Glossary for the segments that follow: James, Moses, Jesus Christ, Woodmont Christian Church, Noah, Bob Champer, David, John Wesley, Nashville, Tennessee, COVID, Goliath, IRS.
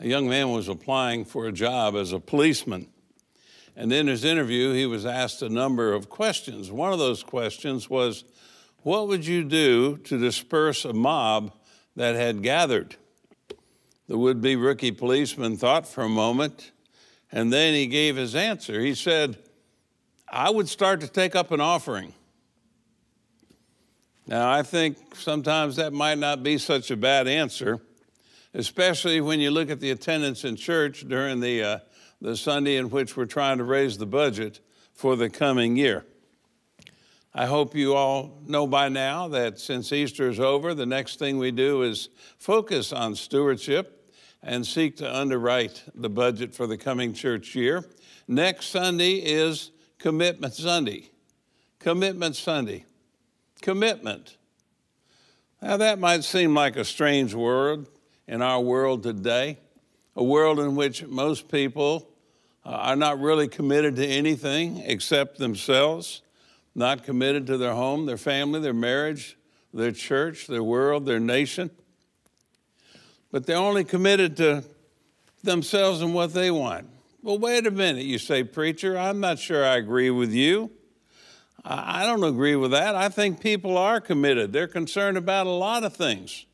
a young man was applying for a job as a policeman. And in his interview, he was asked a number of questions. One of those questions was, what would you do to disperse a mob that had gathered? The would-be rookie policeman thought for a moment, and then he gave his answer. He said, I would start to take up an offering. Now, I think sometimes that might not be such a bad answer, especially when you look at the attendance in church during the Sunday in which we're trying to raise the budget for the coming year. I hope you all know by now that since Easter is over, the next thing we do is focus on stewardship and seek to underwrite the budget for the coming church year. Next Sunday is Commitment Sunday. Commitment Sunday. Commitment. Now, that might seem like a strange word in our world today, a world in which most people are not really committed to anything except themselves, not committed to their home, their family, their marriage, their church, their world, their nation. But they're only committed to themselves and what they want. Well, wait a minute, you say, preacher, I'm not sure I agree with you. I don't agree with that. I think people are committed. They're concerned about a lot of things.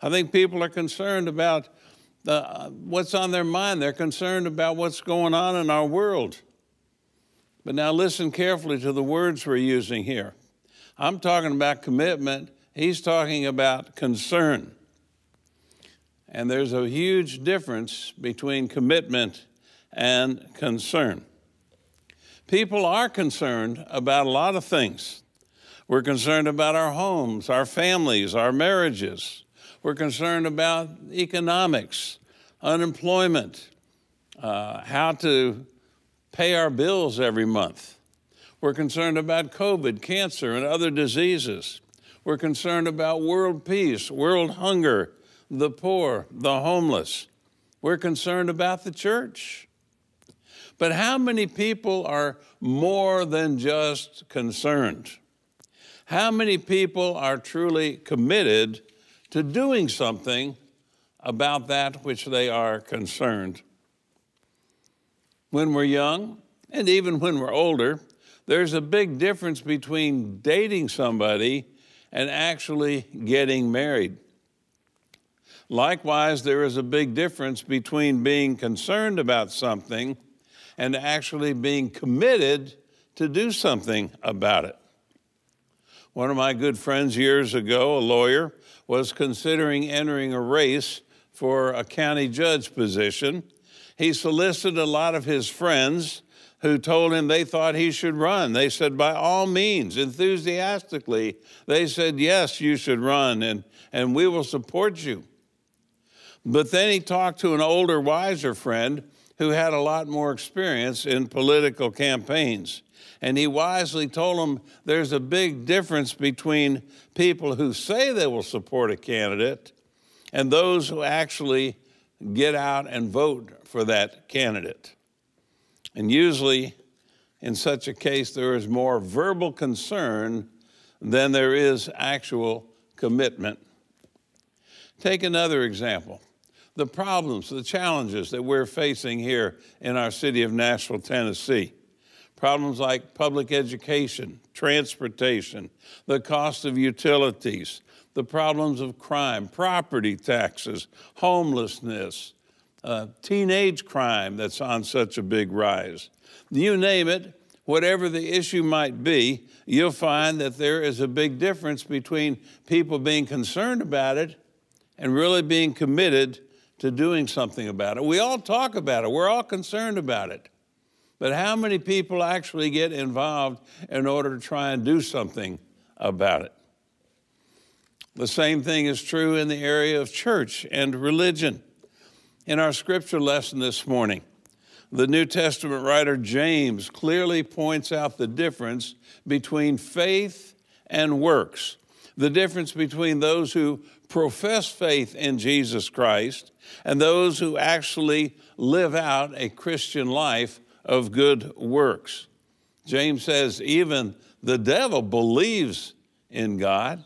I think people are concerned about what's on their mind. They're concerned about what's going on in our world. But now listen carefully to the words we're using here. I'm talking about commitment. He's talking about concern. And there's a huge difference between commitment and concern. People are concerned about a lot of things. We're concerned about our homes, our families, our marriages. We're concerned about economics, unemployment, how to pay our bills every month. We're concerned about COVID, cancer, and other diseases. We're concerned about world peace, world hunger, the poor, the homeless. We're concerned about the church. But how many people are more than just concerned? How many people are truly committed to doing something about that which they are concerned? When we're young, and even when we're older, there's a big difference between dating somebody and actually getting married. Likewise, there is a big difference between being concerned about something and actually being committed to do something about it. One of my good friends years ago, a lawyer, was considering entering a race for a county judge position. He solicited a lot of his friends who told him they thought he should run. They said, by all means, enthusiastically, they said, yes, you should run, and we will support you. But then he talked to an older, wiser friend who had a lot more experience in political campaigns. And he wisely told them there's a big difference between people who say they will support a candidate and those who actually get out and vote for that candidate. And usually, in such a case, there is more verbal concern than there is actual commitment. Take another example. The problems, the challenges that we're facing here in our city of Nashville, Tennessee. Problems like public education, transportation, the cost of utilities, the problems of crime, property taxes, homelessness, teenage crime that's on such a big rise. You name it, whatever the issue might be, you'll find that there is a big difference between people being concerned about it and really being committed to doing something about it. We all talk about it. We're all concerned about it. But how many people actually get involved in order to try and do something about it? The same thing is true in the area of church and religion. In our scripture lesson this morning, the New Testament writer James clearly points out the difference between faith and works, the difference between those who profess faith in Jesus Christ and those who actually live out a Christian life of good works. James says even the devil believes in God.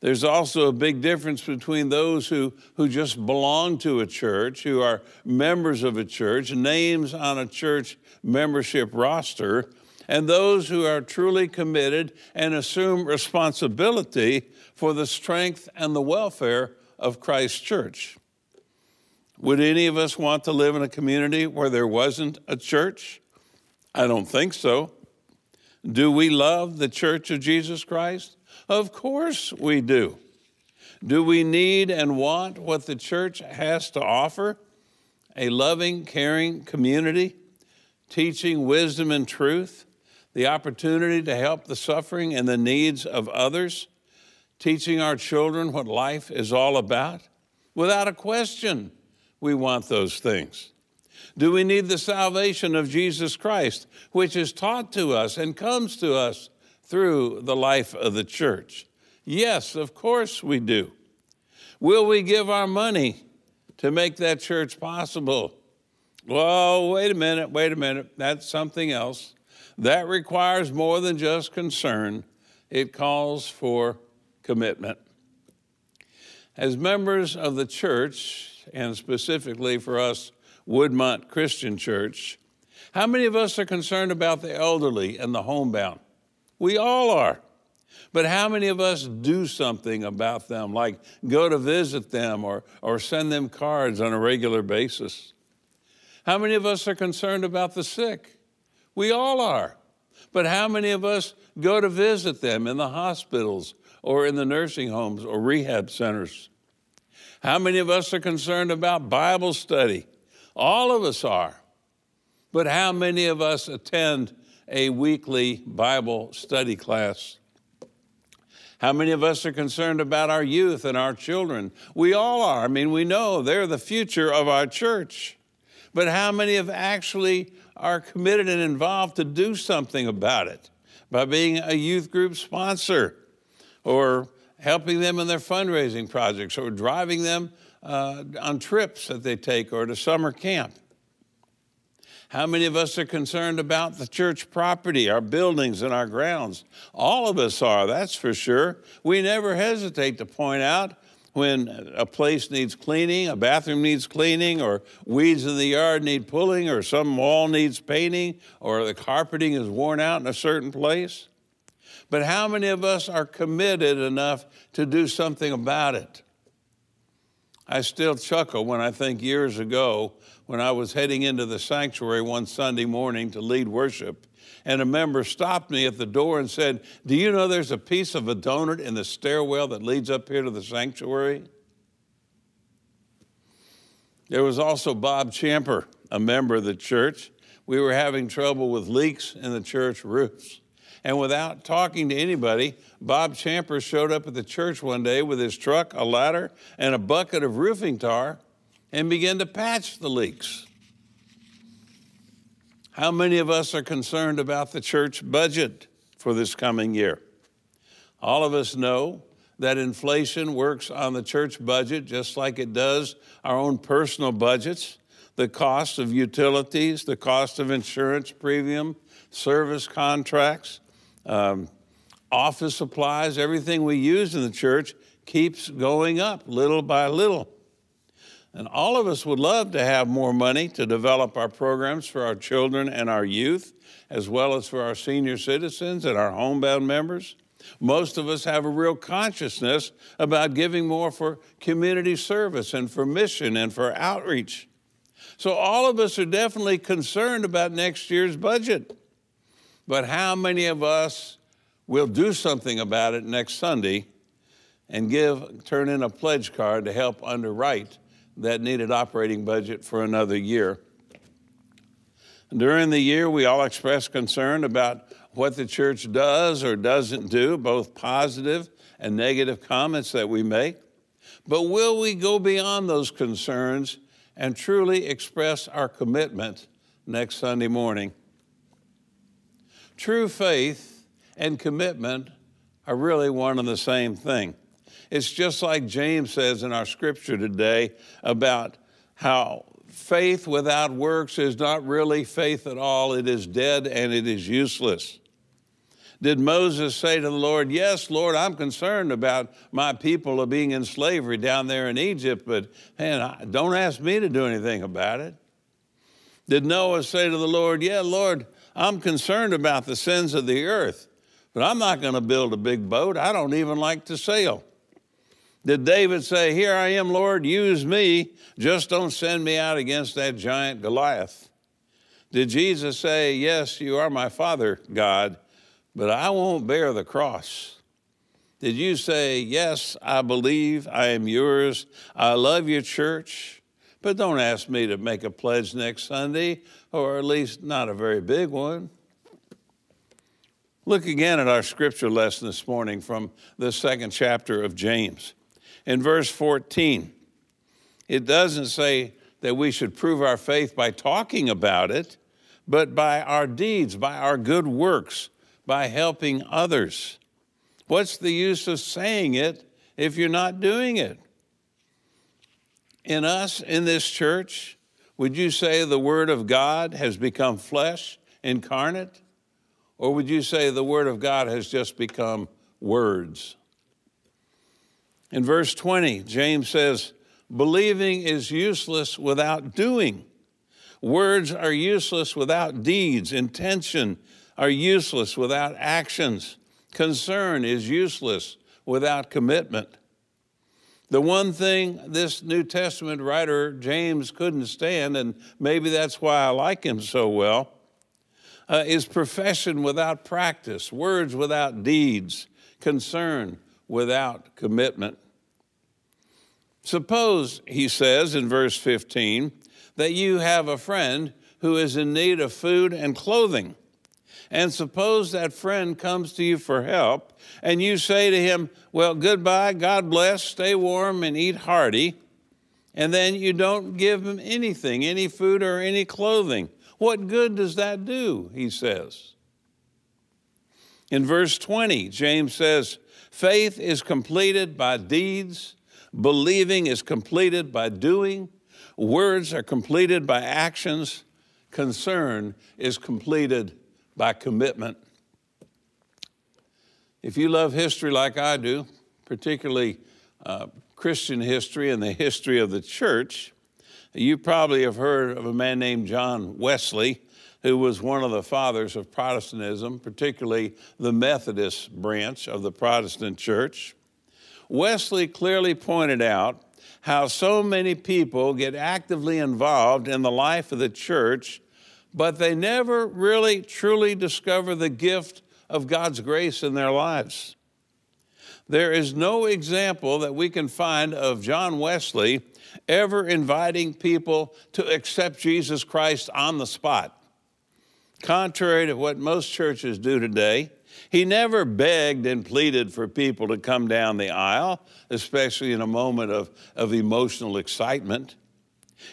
There's also a big difference between those who just belong to a church, who are members of a church, names on a church membership roster, and those who are truly committed and assume responsibility for the strength and the welfare of Christ's church. Would any of us want to live in a community where there wasn't a church? I don't think so. Do we love the Church of Jesus Christ? Of course we do. Do we need and want what the church has to offer? A loving, caring community, teaching wisdom and truth, the opportunity to help the suffering and the needs of others, teaching our children what life is all about. Without a question, we want those things. Do we need the salvation of Jesus Christ, which is taught to us and comes to us through the life of the church? Yes, of course we do. Will we give our money to make that church possible? Well, wait a minute, that's something else. That requires more than just concern. It calls for commitment. As members of the church, and specifically for us, Woodmont Christian Church, how many of us are concerned about the elderly and the homebound? We all are. But how many of us do something about them, like go to visit them or send them cards on a regular basis? How many of us are concerned about the sick? We all are. But how many of us go to visit them in the hospitals or in the nursing homes or rehab centers? How many of us are concerned about Bible study? All of us are. But how many of us attend a weekly Bible study class? How many of us are concerned about our youth and our children? We all are. I mean, we know they're the future of our church. But how many of actually are committed and involved to do something about it by being a youth group sponsor or helping them in their fundraising projects or driving them on trips that they take or to summer camp? How many of us are concerned about the church property, our buildings and our grounds? All of us are, that's for sure. We never hesitate to point out when a place needs cleaning, a bathroom needs cleaning, or weeds in the yard need pulling, or some wall needs painting, or the carpeting is worn out in a certain place. But how many of us are committed enough to do something about it? I still chuckle when I think years ago when I was heading into the sanctuary one Sunday morning to lead worship, and a member stopped me at the door and said, "Do you know there's a piece of a donut in the stairwell that leads up here to the sanctuary?" There was also Bob Champer, a member of the church. We were having trouble with leaks in the church roofs. And without talking to anybody, Bob Champer showed up at the church one day with his truck, a ladder, and a bucket of roofing tar and began to patch the leaks. How many of us are concerned about the church budget for this coming year? All of us know that inflation works on the church budget just like it does our own personal budgets. The cost of utilities, the cost of insurance premium, service contracts, office supplies, everything we use in the church keeps going up little by little. And all of us would love to have more money to develop our programs for our children and our youth, as well as for our senior citizens and our homebound members. Most of us have a real consciousness about giving more for community service and for mission and for outreach. So all of us are definitely concerned about next year's budget. But how many of us will do something about it next Sunday and turn in a pledge card to help underwrite that needed operating budget for another year? During the year, we all express concern about what the church does or doesn't do, both positive and negative comments that we make. But will we go beyond those concerns and truly express our commitment next Sunday morning? True faith and commitment are really one and the same thing. It's just like James says in our scripture today about how faith without works is not really faith at all. It is dead and it is useless. Did Moses say to the Lord, yes, Lord, I'm concerned about my people being in slavery down there in Egypt, but man, don't ask me to do anything about it. Did Noah say to the Lord, yeah, Lord, I'm concerned about the sins of the earth, but I'm not going to build a big boat. I don't even like to sail. Did David say, here I am, Lord, use me, just don't send me out against that giant Goliath? Did Jesus say, yes, you are my Father, God, but I won't bear the cross? Did you say, yes, I believe, I am yours, I love your church, but don't ask me to make a pledge next Sunday, or at least not a very big one? Look again at our scripture lesson this morning from the second chapter of James. In verse 14, it doesn't say that we should prove our faith by talking about it, but by our deeds, by our good works, by helping others. What's the use of saying it if you're not doing it? In us, in this church, would you say the Word of God has become flesh incarnate? Or would you say the Word of God has just become words? In verse 20, James says, believing is useless without doing. Words are useless without deeds. Intention are useless without actions. Concern is useless without commitment. The one thing this New Testament writer, James, couldn't stand, and maybe that's why I like him so well, is profession without practice, words without deeds, concern without commitment. Suppose, he says in verse 15, that you have a friend who is in need of food and clothing. And suppose that friend comes to you for help, and you say to him, well, goodbye, God bless, stay warm and eat hearty. And then you don't give him anything, any food or any clothing. What good does that do, he says. In verse 20, James says, faith is completed by deeds. Believing is completed by doing. Words are completed by actions. Concern is completed by commitment. If you love history like I do, particularly Christian history and the history of the church, you probably have heard of a man named John Wesley, who was one of the fathers of Protestantism, particularly the Methodist branch of the Protestant church. Wesley clearly pointed out how so many people get actively involved in the life of the church, but they never really truly discover the gift of God's grace in their lives. There is no example that we can find of John Wesley ever inviting people to accept Jesus Christ on the spot. Contrary to what most churches do today, he never begged and pleaded for people to come down the aisle, especially in a moment of emotional excitement.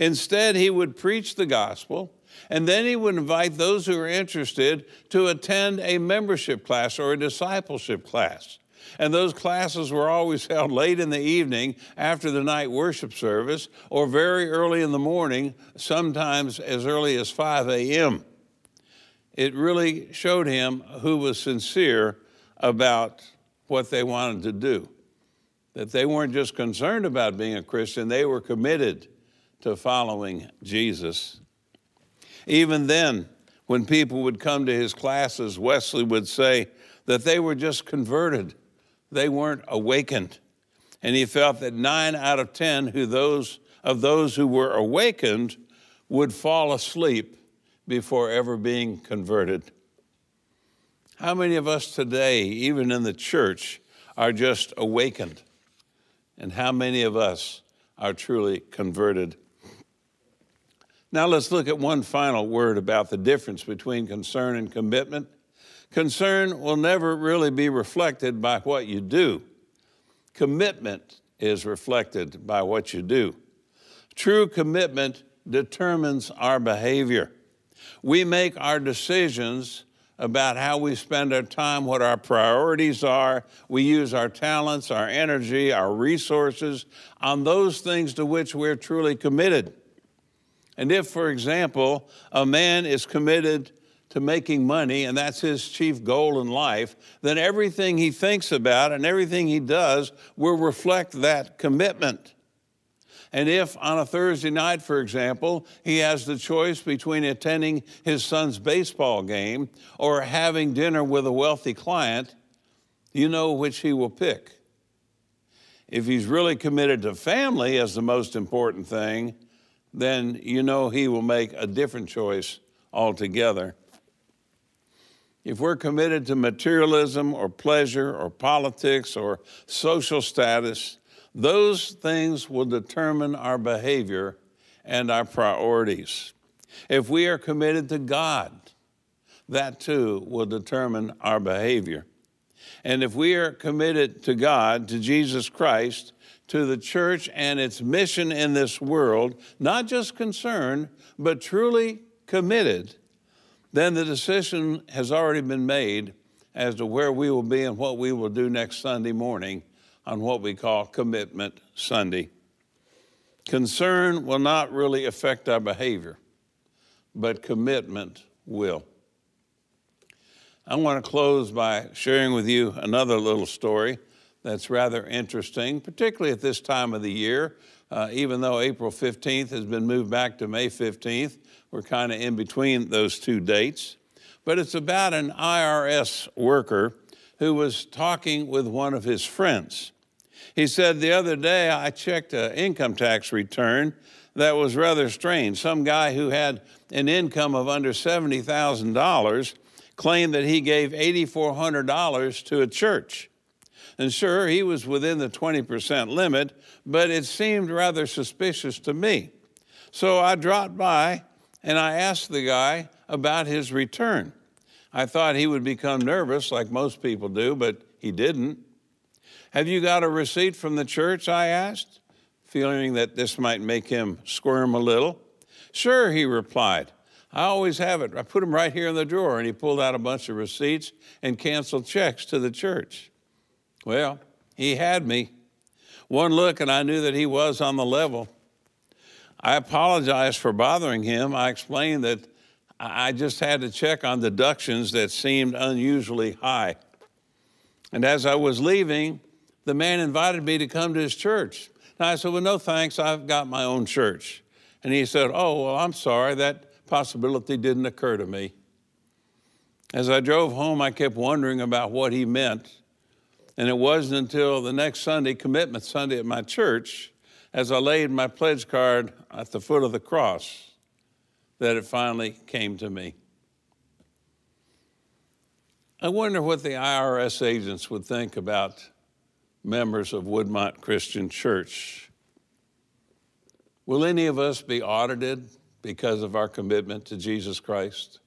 Instead, he would preach the gospel, and then he would invite those who were interested to attend a membership class or a discipleship class. And those classes were always held late in the evening after the night worship service or very early in the morning, sometimes as early as 5 a.m. It really showed him who was sincere about what they wanted to do, that they weren't just concerned about being a Christian, they were committed to following Jesus. Even then, when people would come to his classes, Wesley would say that they were just converted. They weren't awakened. And he felt that 9 out of 10 of those who were awakened would fall asleep before ever being converted. How many of us today, even in the church, are just awakened? And how many of us are truly converted? Now let's look at one final word about the difference between concern and commitment. Concern will never really be reflected by what you do. Commitment is reflected by what you do. True commitment determines our behavior. We make our decisions about how we spend our time, what our priorities are. We use our talents, our energy, our resources on those things to which we're truly committed. And if, for example, a man is committed to making money, and that's his chief goal in life, then everything he thinks about and everything he does will reflect that commitment. And if on a Thursday night, for example, he has the choice between attending his son's baseball game or having dinner with a wealthy client, you know which he will pick. If he's really committed to family as the most important thing, then you know he will make a different choice altogether. If we're committed to materialism or pleasure or politics or social status, those things will determine our behavior and our priorities. If we are committed to God, that too will determine our behavior. And if we are committed to God, to Jesus Christ, to the church and its mission in this world, not just concerned, but truly committed, then the decision has already been made as to where we will be and what we will do next Sunday morning on what we call Commitment Sunday. Concern will not really affect our behavior, but commitment will. I want to close by sharing with you another little story that's rather interesting, particularly at this time of the year. Even though April 15th has been moved back to May 15th, we're kind of in between those two dates. But it's about an IRS worker who was talking with one of his friends. He said, "The other day I checked an income tax return that was rather strange. Some guy who had an income of under $70,000 claimed that he gave $8,400 to a church. And sure, he was within the 20% limit, but it seemed rather suspicious to me. So I dropped by and I asked the guy about his return. I thought he would become nervous like most people do, but he didn't. 'Have you got a receipt from the church?' I asked, feeling that this might make him squirm a little. 'Sure,' he replied. 'I always have it. I put them right here in the drawer.' And he pulled out a bunch of receipts and canceled checks to the church. Well, he had me. One look and I knew that he was on the level. I apologized for bothering him. I explained that I just had to check on deductions that seemed unusually high. And as I was leaving, the man invited me to come to his church. And I said, 'Well, no thanks, I've got my own church.' And he said, 'Oh, well, I'm sorry, that possibility didn't occur to me.' As I drove home, I kept wondering about what he meant. And it wasn't until the next Sunday, Commitment Sunday at my church, as I laid my pledge card at the foot of the cross, that it finally came to me." I wonder what the IRS agents would think about members of Woodmont Christian Church. Will any of us be audited because of our commitment to Jesus Christ?